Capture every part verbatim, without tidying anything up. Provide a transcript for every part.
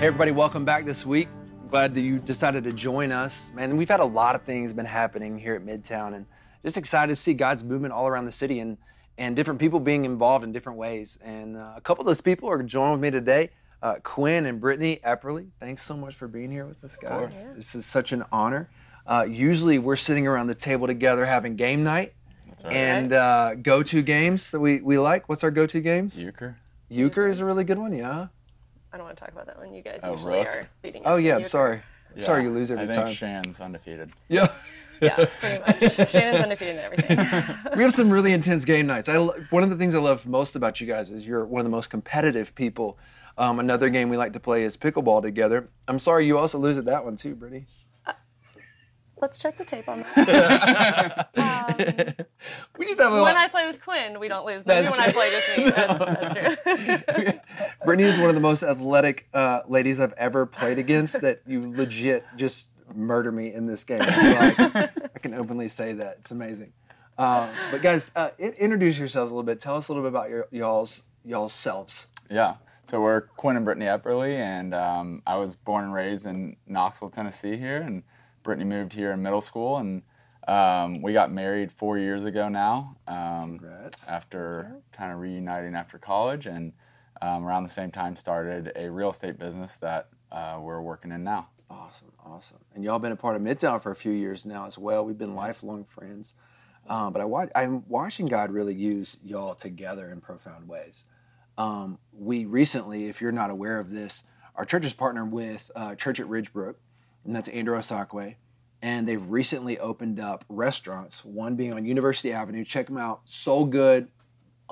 Hey everybody, welcome back this week. I'm glad that you decided to join us. Man, we've had a lot of things been happening here at Midtown, and just excited to see God's movement all around the city and, and different people being involved in different ways. And uh, a couple of those people are joining with me today, uh, Quinn and Brittany Epperly. Thanks so much for being here with us, guys. Yeah. This is such an honor. Uh, usually we're sitting around the table together having game night. That's right. And uh, go-to games that we, we like. What's our go-to games? Euchre. Euchre is a really good one, yeah. I don't want to talk about that one. You guys oh, usually rook. are beating us. Oh, yeah, I'm sorry. Yeah. Sorry you lose every time. I think time. Shan's undefeated. Yeah. Yeah, pretty much. Shannon's undefeated in everything. We have some really intense game nights. I, one of the things I love most about you guys is you're one of the most competitive people. Um, another game we like to play is pickleball together. I'm sorry you also lose at that one, too, Brittany. Uh, let's check the tape on that. um, we just have a when lot. I play with Quinn, we don't lose. Maybe that's when true. I play just me. That's, that's true. Brittany is one of the most athletic uh, ladies I've ever played against that you legit just murder me in this game. It's like, I can openly say that. It's amazing. Um, but guys, uh, introduce yourselves a little bit. Tell us a little bit about your, y'all's, y'all's selves. Yeah. So we're Quinn and Brittany Epperly, and um, I was born and raised in Knoxville, Tennessee here, and Brittany moved here in middle school, and um, we got married four years ago now um, Congrats. after kind of reuniting after college, and Um, around the same time started a real estate business that uh, we're working in now. Awesome, awesome. And y'all been a part of Midtown for a few years now as well. We've been lifelong friends. Um, but I, I'm watching God really use y'all together in profound ways. Um, we recently, if you're not aware of this, our church is partnered with uh, Church at Ridgebrook, and that's Andrew Osakwe. And they've recently opened up restaurants, one being on University Avenue. Check them out, Soul Good.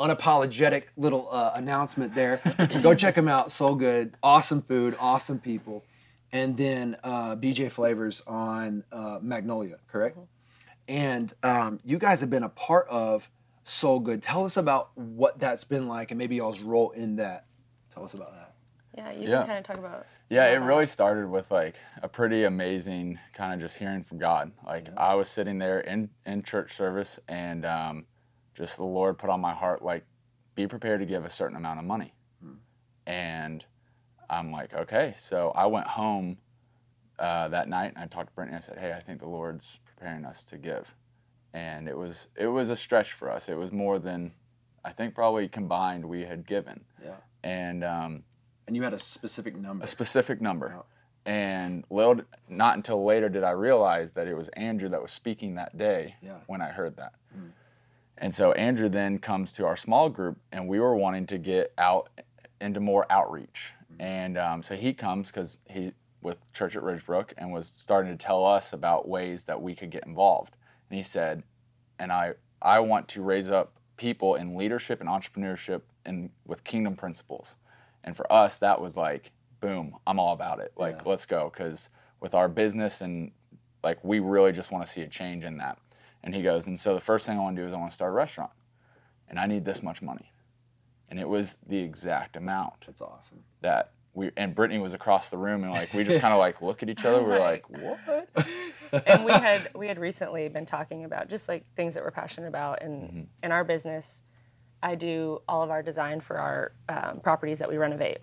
Unapologetic little uh, announcement there. Go check them out. Soul Good. Awesome food. Awesome people. And then uh, B J Flavors on uh, Magnolia, correct? Mm-hmm. And um, you guys have been a part of Soul Good. Tell us about what that's been like and maybe y'all's role in that. Tell us about that. Yeah, you yeah. can kind of talk about Yeah, it that. really started with like a pretty amazing kind of just hearing from God. Like yeah. I was sitting there in, in church service and um, just the Lord put on my heart, like, be prepared to give a certain amount of money. Hmm. And I'm like, okay. So I went home uh, that night, and I talked to Brittany. I said, hey, I think the Lord's preparing us to give. And it was it was a stretch for us. It was more than, I think, probably combined we had given. Yeah. And um, and you had a specific number. A specific number. Wow. And little, not until later did I realize that it was Andrew that was speaking that day yeah. when I heard that. Hmm. And so Andrew then comes to our small group, and we were wanting to get out into more outreach. Mm-hmm. And um, so he comes because he with Church at Ridgebrook and was starting to tell us about ways that we could get involved. And he said, and I I want to raise up people in leadership and entrepreneurship and with kingdom principles. And for us, that was like, boom, I'm all about it. Like, yeah. let's go. Because with our business and like, we really just want to see a change in that. And he goes, and so the first thing I want to do is I want to start a restaurant. And I need this much money. And it was the exact amount. That's awesome. That we and Brittany was across the room, and like we just kind of like look at each other. We're right. like, what? And we had we had recently been talking about just like things that we're passionate about. And mm-hmm. in our business, I do all of our design for our um, properties that we renovate.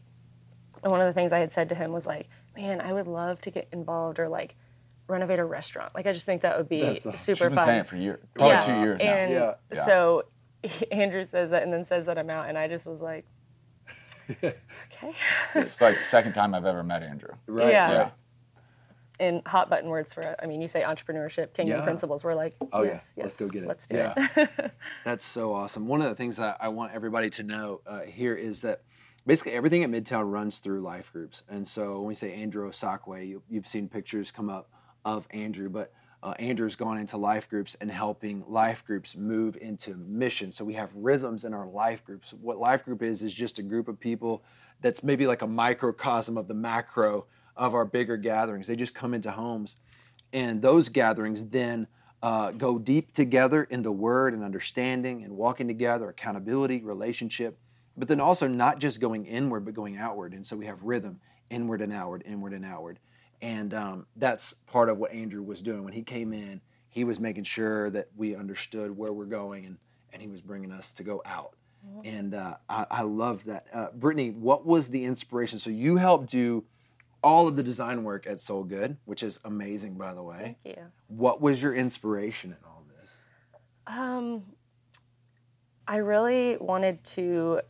And one of the things I had said to him was like, man, I would love to get involved or like, renovate a restaurant. Like, I just think that would be That's awesome. super She's been fun. Saying it for years. Probably yeah. two years now. And yeah. Yeah. so Andrew says that and then says that I'm out, and I just was like, okay. It's like the second time I've ever met Andrew. Right. Yeah. yeah. And hot button words for, I mean, you say entrepreneurship, kingdom yeah. principles. We're like, oh, yes, yeah. yes. Let's go get it. Let's do yeah. it. That's so awesome. One of the things that I want everybody to know uh, here is that basically everything at Midtown runs through life groups. And so when we say Andrew Osakwe, you, you've seen pictures come up of Andrew, but uh, Andrew's gone into life groups and helping life groups move into mission. So we have rhythms in our life groups. What life group is, is just a group of people that's maybe like a microcosm of the macro of our bigger gatherings. They just come into homes, and those gatherings then uh, go deep together in the word and understanding and walking together, accountability, relationship, but then also not just going inward, but going outward. And so we have rhythm, inward and outward, inward and outward. And um, that's part of what Andrew was doing. When he came in, he was making sure that we understood where we're going, and, and he was bringing us to go out. Mm-hmm. And uh, I, I love that. Uh, Brittany, what was the inspiration? So you helped do all of the design work at Soul Good, which is amazing, by the way. Thank you. What was your inspiration in all this? Um, I really wanted to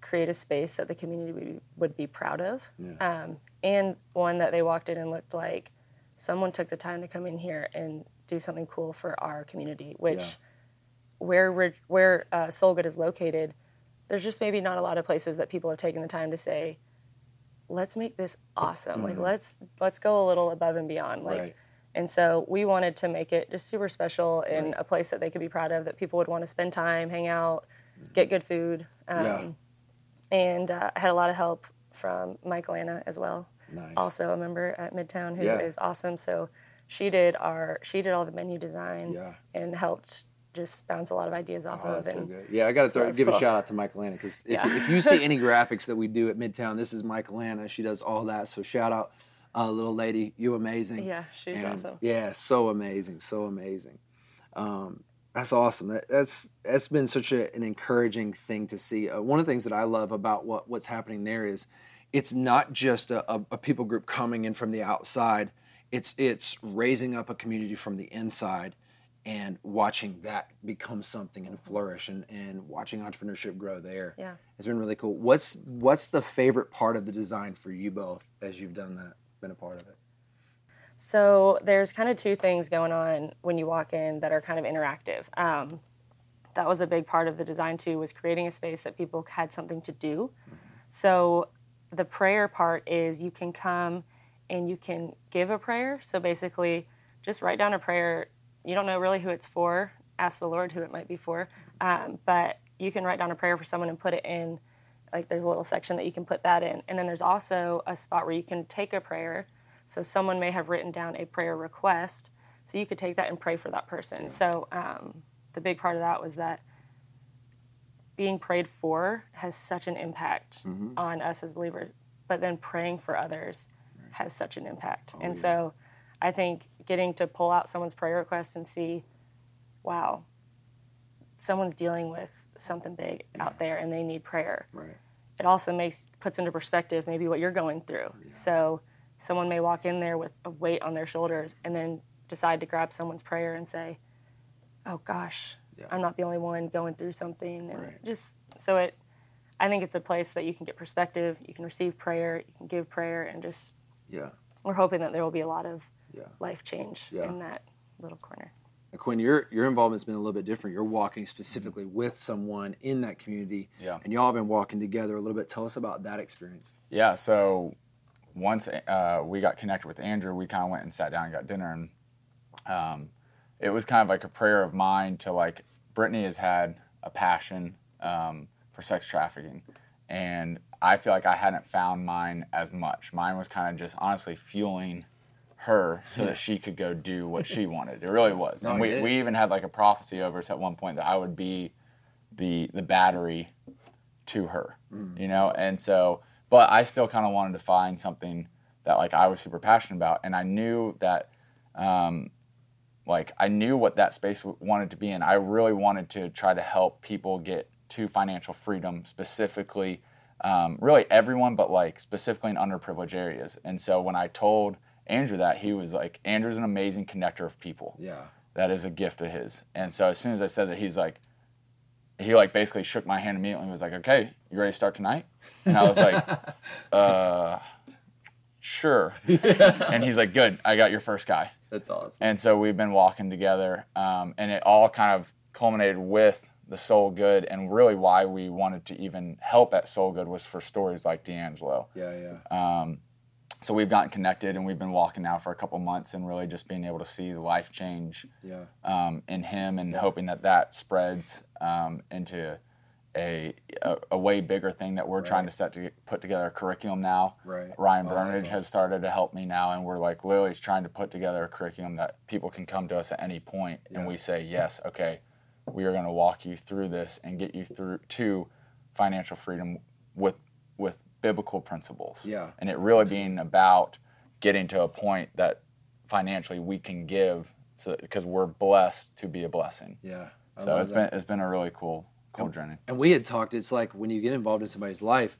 create a space that the community would be proud of, yeah. um, and one that they walked in and looked like someone took the time to come in here and do something cool for our community, which yeah. where we're, where uh, Soul Good is located, there's just maybe not a lot of places that people have taken the time to say, let's make this awesome. Mm-hmm. Like, let's let's go a little above and beyond. Like, right. And so we wanted to make it just super special and right. a place that they could be proud of, that people would want to spend time, hang out, mm-hmm. get good food. Um, yeah. And uh, I had a lot of help from Michaelana as well. Nice. Also a member at Midtown who yeah. is awesome. So she did our she did all the menu design yeah. and helped just bounce a lot of ideas off oh, of. That's and so good. Yeah, I got to so throw, give cool. a shout out to Michaelana, because if, yeah. if you see any graphics that we do at Midtown, this is Michaelana. She does all that. So shout out, uh, little lady, you amazing. Yeah, she's and, awesome. Yeah, so amazing, so amazing. Um, That's awesome. That, that's that's been such a, an encouraging thing to see. Uh, one of the things that I love about what, what's happening there is, it's not just a, a, a people group coming in from the outside. It's it's raising up a community from the inside, and watching that become something and flourish, and, and watching entrepreneurship grow there. Yeah, it's been really cool. What's what's the favorite part of the design for you both as you've done that, been a part of it? So there's kind of two things going on when you walk in that are kind of interactive. Um, that was a big part of the design too, was creating a space that people had something to do. Mm-hmm. So the prayer part is you can come and you can give a prayer. So basically just write down a prayer. You don't know really who it's for. Ask the Lord who it might be for. Um, but you can write down a prayer for someone and put it in. Like, there's a little section that you can put that in. And then there's also a spot where you can take a prayer. So someone may have written down a prayer request, so you could take that and pray for that person. Yeah. So um, the big part of that was that being prayed for has such an impact mm-hmm. on us as believers, but then praying for others right. has such an impact. Oh, and yeah. so I think getting to pull out someone's prayer request and see, wow, someone's dealing with something big yeah. out there and they need prayer. Right. It also makes puts into perspective maybe what you're going through. Yeah. So someone may walk in there with a weight on their shoulders and then decide to grab someone's prayer and say, oh gosh, yeah. I'm not the only one going through something. And right. just so it, I think it's a place that you can get perspective, you can receive prayer, you can give prayer, and just, yeah. we're hoping that there will be a lot of yeah. life change yeah. in that little corner. Now, Quinn, your your involvement's been a little bit different. You're walking specifically mm-hmm. with someone in that community, yeah. and y'all have been walking together a little bit. Tell us about that experience. Yeah, so once uh, we got connected with Andrew, we kind of went and sat down and got dinner, and um, it was kind of like a prayer of mine to, like, Brittany has had a passion um, for sex trafficking, and I feel like I hadn't found mine as much. Mine was kind of just honestly fueling her so that she could go do what she wanted. It really was. And we, we even had like a prophecy over us at one point that I would be the the battery to her, you know? And so... But I still kind of wanted to find something that, like, I was super passionate about. And I knew that, um, like, I knew what that space w- wanted to be in. I really wanted to try to help people get to financial freedom, specifically, um, really everyone, but, like, specifically in underprivileged areas. And so when I told Andrew that, he was like, Andrew's an amazing connector of people. Yeah. That is a gift of his. And so as soon as I said that, he's like, he, like, basically shook my hand immediately and was like, okay, you ready to start tonight? And I was like, uh, sure. Yeah. And he's like, good, I got your first guy. That's awesome. And so we've been walking together, um, and it all kind of culminated with the Soul Good, and really why we wanted to even help at Soul Good was for stories like D'Angelo. Yeah, yeah. Um, so we've gotten connected, and we've been walking now for a couple months, and really just being able to see the life change yeah. um, in him, and yeah. hoping that that spreads um, into... A, a a way bigger thing that we're right. trying to set to put together a curriculum now. Right. Ryan oh, Burnage awesome. has started to help me now, and we're like, Lily's trying to put together a curriculum that people can come to us at any point, yeah. and we say, yes, okay, we are going to walk you through this and get you through to financial freedom with with biblical principles. Yeah. And it really Absolutely. being about getting to a point that financially we can give, so because we're blessed to be a blessing. Yeah. I so it's that. been it's been a really cool. Cool journey. And we had talked, it's like when you get involved in somebody's life,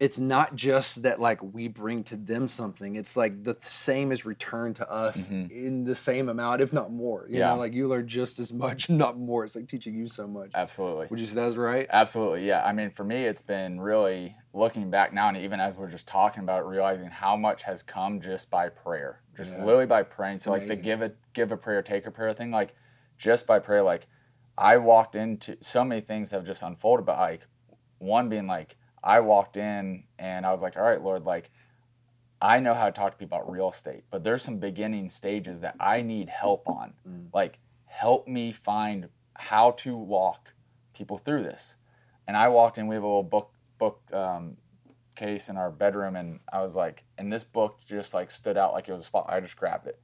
it's not just that like we bring to them something. It's like the same is returned to us mm-hmm. in the same amount, if not more. You yeah. know, like you learn just as much, not more. It's like teaching you so much. Absolutely. Would you say that's right? Absolutely. Yeah. I mean, for me, it's been really looking back now, and even as we're just talking about it, realizing how much has come just by prayer, just yeah. literally by praying. So amazing. Like the give a give a prayer, take a prayer thing, like just by prayer, like I walked into so many things have just unfolded, but like one being like, I walked in and I was like, all right, Lord, like, I know how to talk to people about real estate, but there's some beginning stages that I need help on. Mm. Like, help me find how to walk people through this. And I walked in, we have a little book book um, case in our bedroom, and I was like, and this book just like stood out like it was a spot. I just grabbed it.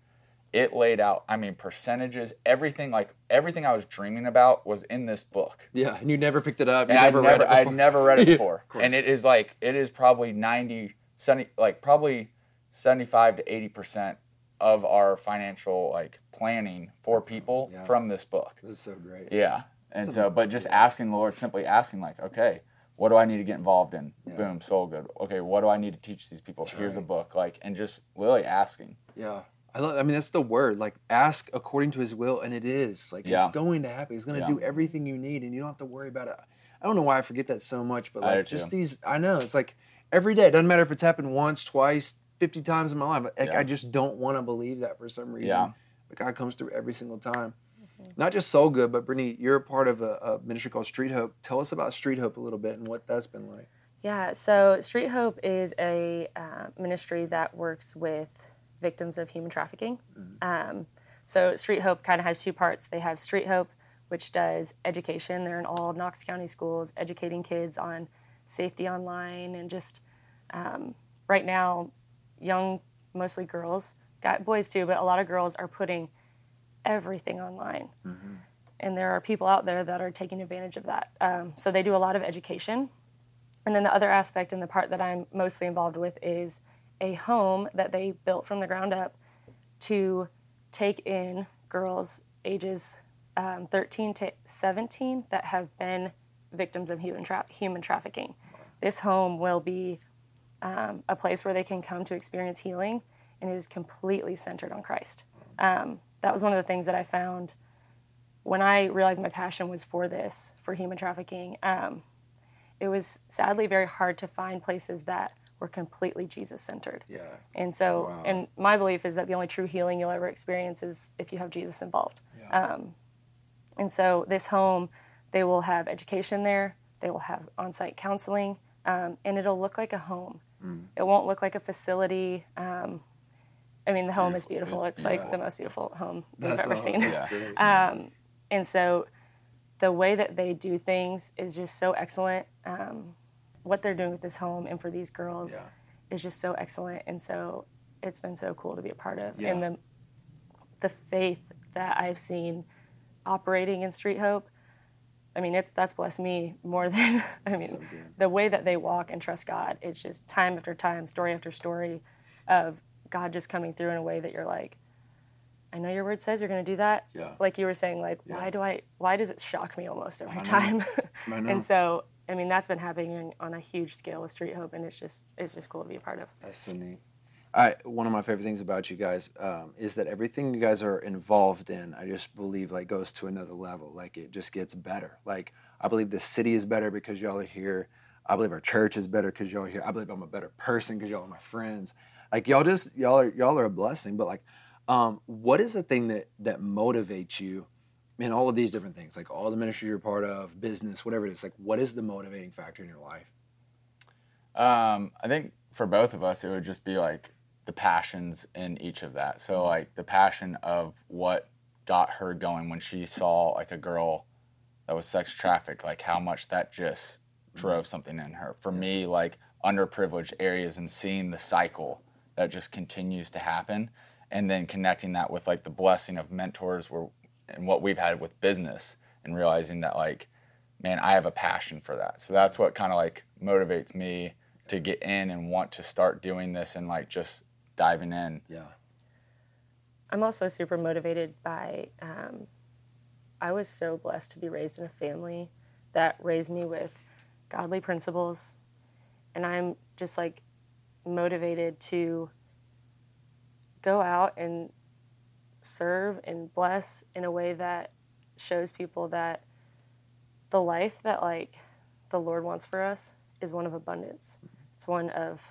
It laid out, I mean, percentages, everything, like everything I was dreaming about was in this book. Yeah, and you never picked it up. You and never, never read it before. I'd never read it before. Yeah, and it is like, it is probably ninety, seventy, like probably seventy-five to eighty percent of our financial like planning for That's people cool. yeah. from this book. This is so great. Yeah. And That's so, but just asking the Lord, simply asking like, okay, what do I need to get involved in? Yeah. Boom, Soul Good. Okay, what do I need to teach these people? That's Here's right. a book. Like, and just really asking. Yeah. I, love, I mean, that's the word, like ask according to his will. And it is like, yeah. it's going to happen. He's going to yeah. do everything you need and you don't have to worry about it. I don't know why I forget that so much, but like just too. these, I know it's like every day. It doesn't matter if it's happened once, twice, fifty times in my life. Like, yeah. I just don't want to believe that for some reason. Yeah. But God comes through every single time. Mm-hmm. Not just Soul Good, but Brittany, you're a part of a, a ministry called Street Hope. Tell us about Street Hope a little bit and what that's been like. Yeah. So Street Hope is a uh, ministry that works with victims of human trafficking. Mm-hmm. Um, so Street Hope kind of has two parts. They have Street Hope, which does education. They're in all Knox County schools, educating kids on safety online and just um, right now, young, mostly girls, got boys too, but a lot of girls are putting everything online. Mm-hmm. And there are people out there that are taking advantage of that. Um, so they do a lot of education. And then the other aspect and the part that I'm mostly involved with is a home that they built from the ground up to take in girls ages um, thirteen to seventeen that have been victims of human tra- human trafficking. This home will be um, a place where they can come to experience healing, and it is completely centered on Christ. Um, that was one of the things that I found when I realized my passion was for this, for human trafficking. Um, it was sadly very hard to find places that were completely Jesus-centered. Yeah. And so, wow. and my belief is that the only true healing you'll ever experience is if you have Jesus involved. Yeah. Um, and so this home, they will have education there, they will have on-site counseling, um, and it'll look like a home. Mm. It won't look like a facility. Um, I mean, it's the home beautiful. is beautiful. It's, it's yeah. like the most beautiful home That's we've ever awesome. seen. Yeah. Um, and so the way that they do things is just so excellent. Um, what they're doing with this home and for these girls yeah. is just so excellent. And so it's been so cool to be a part of. Yeah. And the the faith that I've seen operating in Street Hope, I mean, it's, that's blessed me more than, I mean, so the way that they walk and trust God, it's just time after time, story after story of God just coming through in a way that you're like, I know your word says you're going to do that. Yeah. Like you were saying, like, yeah. why do I, why does it shock me almost every I time? I know. And so, I mean, that's been happening on a huge scale with Street Hope, and it's just it's just cool to be a part of. That's so neat. I, one of my favorite things about you guys um, is that everything you guys are involved in, I just believe, like, goes to another level. Like, it just gets better. Like, I believe the city is better because y'all are here. I believe our church is better because y'all are here. I believe I'm a better person because y'all are my friends. Like, y'all just, y'all are y'all are a blessing. But, like, um, what is the thing that, that motivates you? Man, all of these different things, like all the ministries you're part of, business, whatever it is, like what is the motivating factor in your life? Um, I think for both of us, it would just be like the passions in each of that. So like the passion of what got her going when she saw like a girl that was sex trafficked, like how much that just drove something in her. For me, like underprivileged areas and seeing the cycle that just continues to happen and then connecting that with like the blessing of mentors where and what we've had with business and realizing that like, man, I have a passion for that. So that's what kind of like motivates me to get in and want to start doing this and like just diving in. Yeah. I'm also super motivated by, um, I was so blessed to be raised in a family that raised me with godly principles And I'm just like motivated to go out and serve and bless in a way that shows people that the life that like the Lord wants for us is one of abundance. It's one of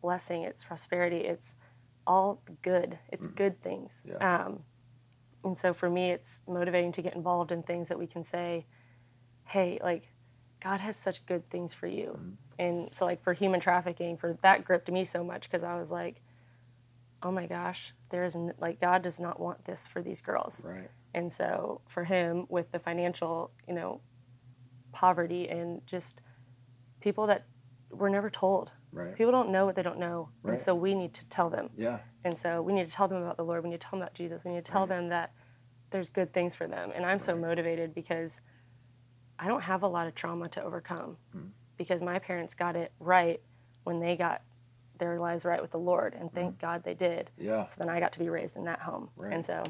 blessing. It's prosperity. It's all good. It's mm. good things. Yeah. Um, and so for me, it's motivating to get involved in things that we can say, hey, like, God has such good things for you. Mm. And so, like, for human trafficking, for that gripped me so much because I was like, oh, my gosh, there is n- like, God does not want this for these girls. Right. And so for him, with the financial, you know, poverty and just people that were never told. Right. People don't know what they don't know. Right. And so we need to tell them. Yeah. And so we need to tell them about the Lord. We need to tell them about Jesus. We need to tell right. them that there's good things for them. And I'm right. so motivated because I don't have a lot of trauma to overcome mm. because my parents got it right when they got their lives right with the Lord. And thank mm. God they did. Yeah. So then I got to be raised in that home. Right. And so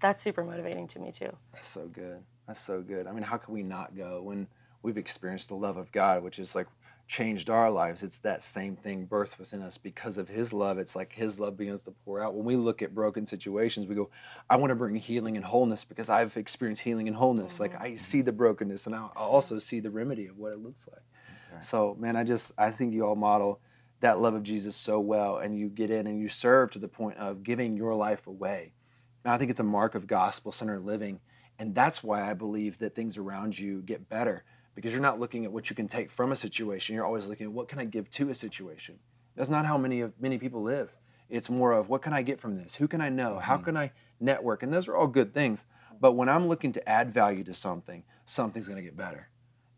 that's super motivating to me too. That's so good. That's so good. I mean, how can we not go when we've experienced the love of God, which is like changed our lives? It's that same thing birthed within us because of his love. It's like his love begins to pour out. When we look at broken situations, we go, I want to bring healing and wholeness because I've experienced healing and wholeness. Mm-hmm. Like I see the brokenness and I also see the remedy of what it looks like. Okay. So man, I just, I think you all model that love of Jesus so well, and you get in and you serve to the point of giving your life away. And I think it's a mark of gospel-centered living. And that's why I believe that things around you get better, because you're not looking at what you can take from a situation. You're always looking at what can I give to a situation. That's not how many of many people live. It's more of what can I get from this? Who can I know? How can I network? And those are all good things. But when I'm looking to add value to something, something's going to get better.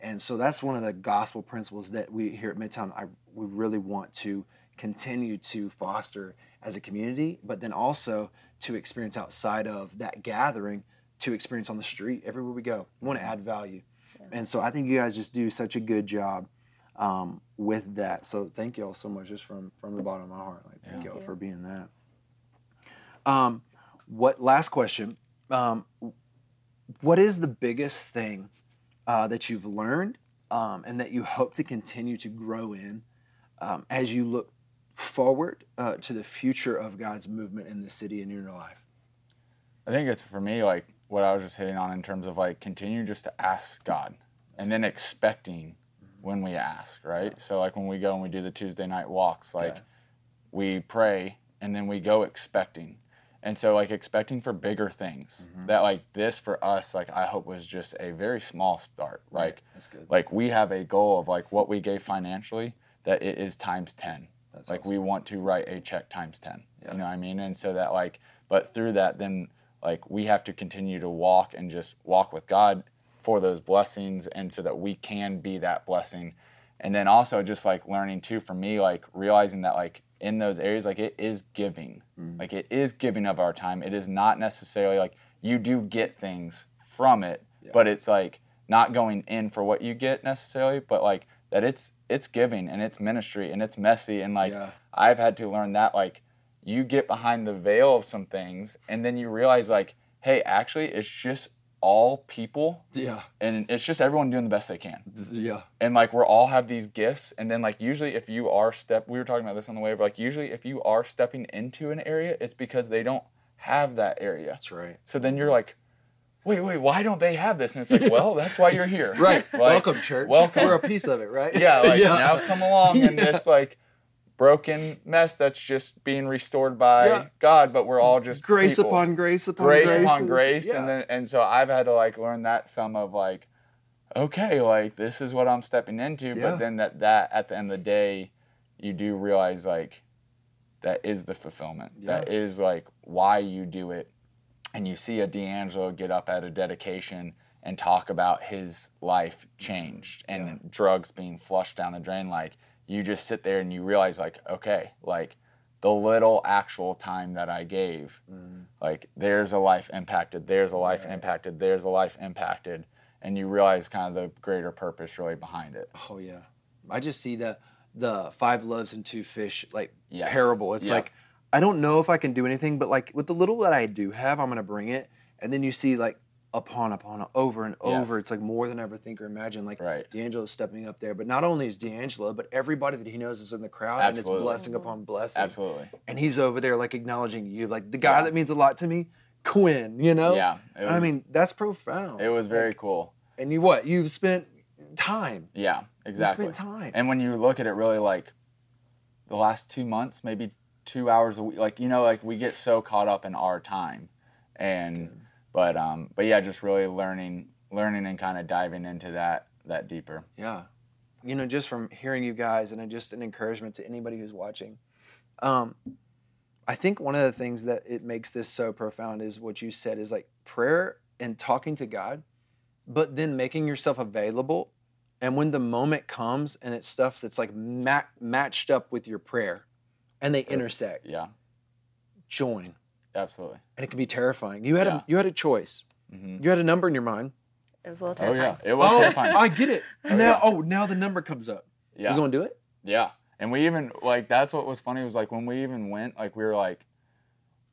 And so that's one of the gospel principles that we here at Midtown, I, we really want to continue to foster as a community, but then also to experience outside of that gathering, to experience on the street everywhere we go. We want to add value. And so I think you guys just do such a good job um, with that. So thank you all so much, just from, from the bottom of my heart. Like, thank yeah. you all for being that. Um, what last question? Um, what is the biggest thing uh, that you've learned um, and that you hope to continue to grow in um, as you look forward uh, to the future of God's movement in the city and in your life? I think it's for me like. What I was just hitting on in terms of like continue just to ask God and then expecting mm-hmm. when we ask, right? Yeah. So like when we go and we do the Tuesday night walks, like yeah. we pray and then we go expecting. And so like expecting for bigger things mm-hmm. that like this for us, like I hope was just a very small start. Like, that's good. Like we have a goal of like what we gave financially that it is times ten. That's like awesome. We want to write a check times ten, yeah. you know what I mean? And so that like, but through that then, like we have to continue to walk and just walk with God for those blessings, and so that we can be that blessing. And then also just like learning too, for me, like realizing that like in those areas, like it is giving, mm-hmm. like it is giving of our time. It is not necessarily like you do get things from it, yeah. but it's like not going in for what you get necessarily, but like that it's, it's giving and it's ministry and it's messy. And like, yeah. I've had to learn that like, you get behind the veil of some things, and then you realize like, hey, actually it's just all people. Yeah. And it's just everyone doing the best they can. Yeah. And like, we're all have these gifts. And then like, usually if you are step, we were talking about this on the way, but like usually if you are stepping into an area, it's because they don't have that area. That's right. So then you're like, wait, wait, why don't they have this? And it's like, well, that's why you're here. Right. Like, welcome church. Welcome. We're a piece of it. Right. Yeah. Like yeah. now come along and yeah. this like, broken mess that's just being restored by yeah. God, but we're all just grace people. upon grace upon grace graces. upon grace, yeah. and then and so I've had to like learn that some of like, okay, like this is what I'm stepping into, yeah. but then that that at the end of the day, you do realize like, that is the fulfillment, yeah. that is like why you do it, and you see a D'Angelo get up at a dedication and talk about his life changed and yeah. drugs being flushed down the drain, like. You just sit there and you realize like, okay, like the little actual time that I gave, mm. like there's a life impacted, there's a life right. impacted, there's a life impacted. And you realize kind of the greater purpose really behind it. Oh yeah. I just see the, the five loaves and two fish, like yes. parable. It's yep. like, I don't know if I can do anything, but like with the little that I do have, I'm going to bring it. And then you see like upon, upon, over and over. Yes. It's like more than ever think or imagine. Like right. D'Angelo's stepping up there. But not only is D'Angelo, but everybody that he knows is in the crowd. Absolutely. And it's blessing upon blessing. Absolutely. And he's over there like acknowledging you. Like the guy yeah. that means a lot to me, Quinn, you know? Yeah. It was, I mean, that's profound. It was very like, cool. And you what? You've spent time. Yeah, exactly. You spent time. And when you look at it really like the last two months, maybe two hours a week, like, you know, like we get so caught up in our time. And but um but yeah, just really learning learning and kind of diving into that that deeper. Yeah. You know, just from hearing you guys and just an encouragement to anybody who's watching. Um I think one of the things that it makes this so profound is what you said is like prayer and talking to God, but then making yourself available. And when the moment comes and it's stuff that's like ma- matched up with your prayer and they intersect. Yeah. Join. Absolutely. And it can be terrifying. You had yeah. a you had a choice. Mm-hmm. You had a number in your mind. It was a little terrifying. Oh yeah, it was oh, terrifying. I get it. Oh, now yeah. oh now the number comes up. Yeah. You gonna do it? Yeah. And we even like that's what was funny was like when we even went, like we were like,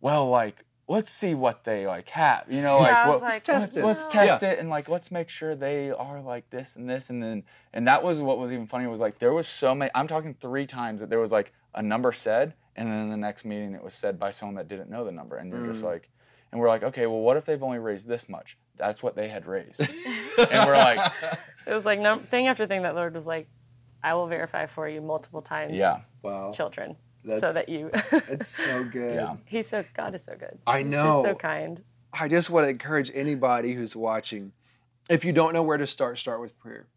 well, like, let's see what they like have. You know, like, yeah, what, like let's test, it. Let's test yeah. it and like let's make sure they are like this and this and then and that was what was even funny was like there was so many I'm talking three times that there was like a number said. And then in the next meeting, it was said by someone that didn't know the number. And you're mm. just like, and we're like, okay, well, what if they've only raised this much? That's what they had raised. And we're like. It was like no, thing after thing that Lord was like, I will verify for you multiple times. Yeah. Wow. Children. That's, so that you. It's so good. Yeah. He's so, God is so good. I know. He's so kind. I just want to encourage anybody who's watching. If you don't know where to start, start with prayer.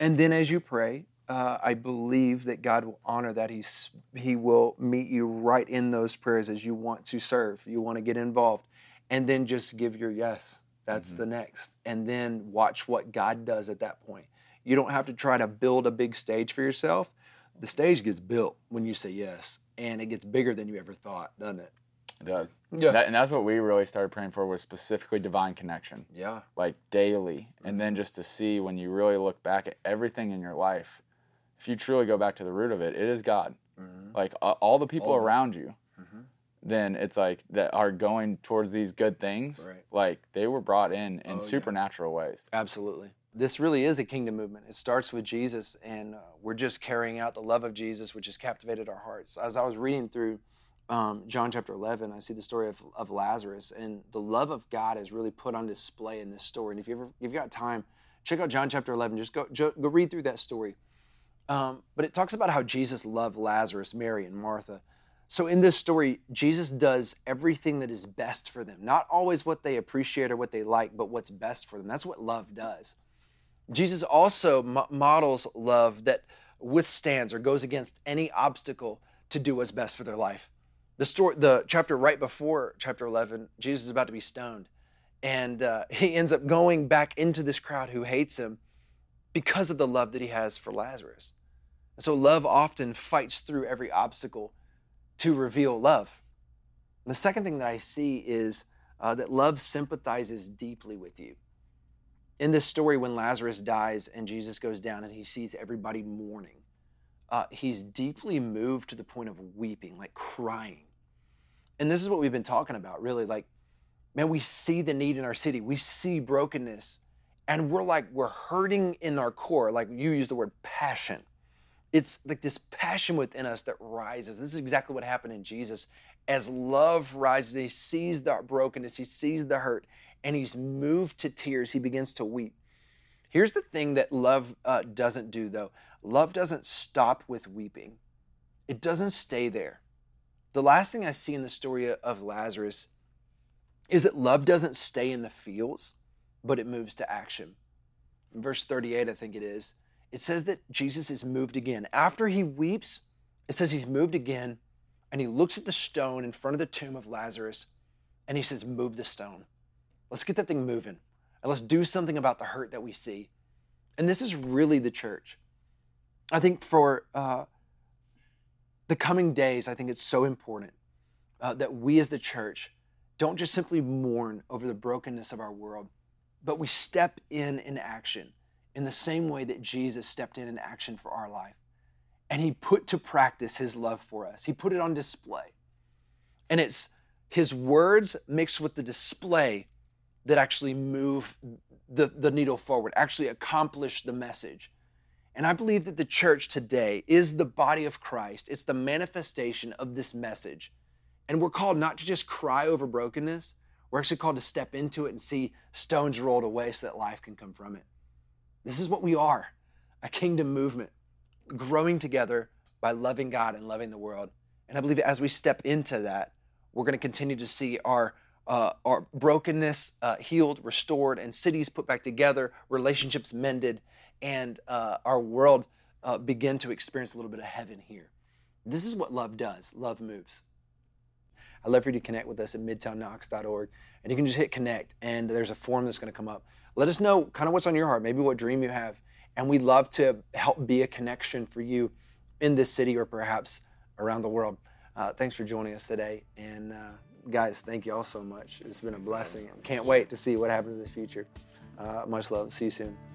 And then as you pray, Uh, I believe that God will honor that. He's, he will meet you right in those prayers as you want to serve. You want to get involved. And then just give your yes. That's mm-hmm. the next. And then watch what God does at that point. You don't have to try to build a big stage for yourself. The stage gets built when you say yes. And it gets bigger than you ever thought, doesn't it? It does. Yeah. That, and that's what we really started praying for was specifically divine connection. Yeah. Like daily. Mm-hmm. And then just to see when you really look back at everything in your life, if you truly go back to the root of it, it is God. Mm-hmm. Like uh, all the people all around you, mm-hmm. then it's like that are going towards these good things. Right. Like they were brought in in oh, supernatural yeah. ways. Absolutely. This really is a kingdom movement. It starts with Jesus and uh, we're just carrying out the love of Jesus, which has captivated our hearts. As I was reading through um, John chapter eleven, I see the story of, of Lazarus and the love of God is really put on display in this story. And if you ever, you've got time, check out John chapter eleven. Just go, jo- go read through that story. Um, but it talks about how Jesus loved Lazarus, Mary, and Martha. So in this story, Jesus does everything that is best for them. Not always what they appreciate or what they like, but what's best for them. That's what love does. Jesus also mo- models love that withstands or goes against any obstacle to do what's best for their life. The story, the chapter right before chapter eleven, Jesus is about to be stoned. And uh, he ends up going back into this crowd who hates him, because of the love that he has for Lazarus. And so love often fights through every obstacle to reveal love. And the second thing that I see is uh, that love sympathizes deeply with you. In this story, when Lazarus dies and Jesus goes down and he sees everybody mourning, uh, he's deeply moved to the point of weeping, like crying. And this is what we've been talking about, really. Like, man, we see the need in our city. We see brokenness. And we're like, we're hurting in our core. Like you used the word passion. It's like this passion within us that rises. This is exactly what happened in Jesus. As love rises, he sees the brokenness, he sees the hurt, and he's moved to tears. He begins to weep. Here's the thing that love uh, doesn't do, though. Love doesn't stop with weeping. It doesn't stay there. The last thing I see in the story of Lazarus is that love doesn't stay in the feels, but it moves to action. In verse thirty-eight, I think it is, it says that Jesus is moved again. After he weeps, it says he's moved again, and he looks at the stone in front of the tomb of Lazarus, and he says, move the stone. Let's get that thing moving, and let's do something about the hurt that we see. And this is really the church. I think for uh, the coming days, I think it's so important uh, that we as the church don't just simply mourn over the brokenness of our world, but we step in in action in the same way that Jesus stepped in in action for our life. And he put to practice his love for us. He put it on display. And it's his words mixed with the display that actually move the, the needle forward, actually accomplish the message. And I believe that the church today is the body of Christ. It's the manifestation of this message. And we're called not to just cry over brokenness. We're actually called to step into it and see stones rolled away so that life can come from it. This is what we are, a kingdom movement, growing together by loving God and loving the world. And I believe that as we step into that, we're going to continue to see our Uh, our brokenness uh, healed, restored, and cities put back together, relationships mended, and uh, our world uh, begin to experience a little bit of heaven here. This is what love does. Love moves. I'd love for you to connect with us at midtown knox dot org, and you can just hit connect, and there's a form that's going to come up. Let us know kind of what's on your heart, maybe what dream you have, and we'd love to help be a connection for you in this city or perhaps around the world. Uh, thanks for joining us today, and uh, guys, thank you all so much. It's been a blessing. Can't wait to see what happens in the future. Uh, much love. See you soon.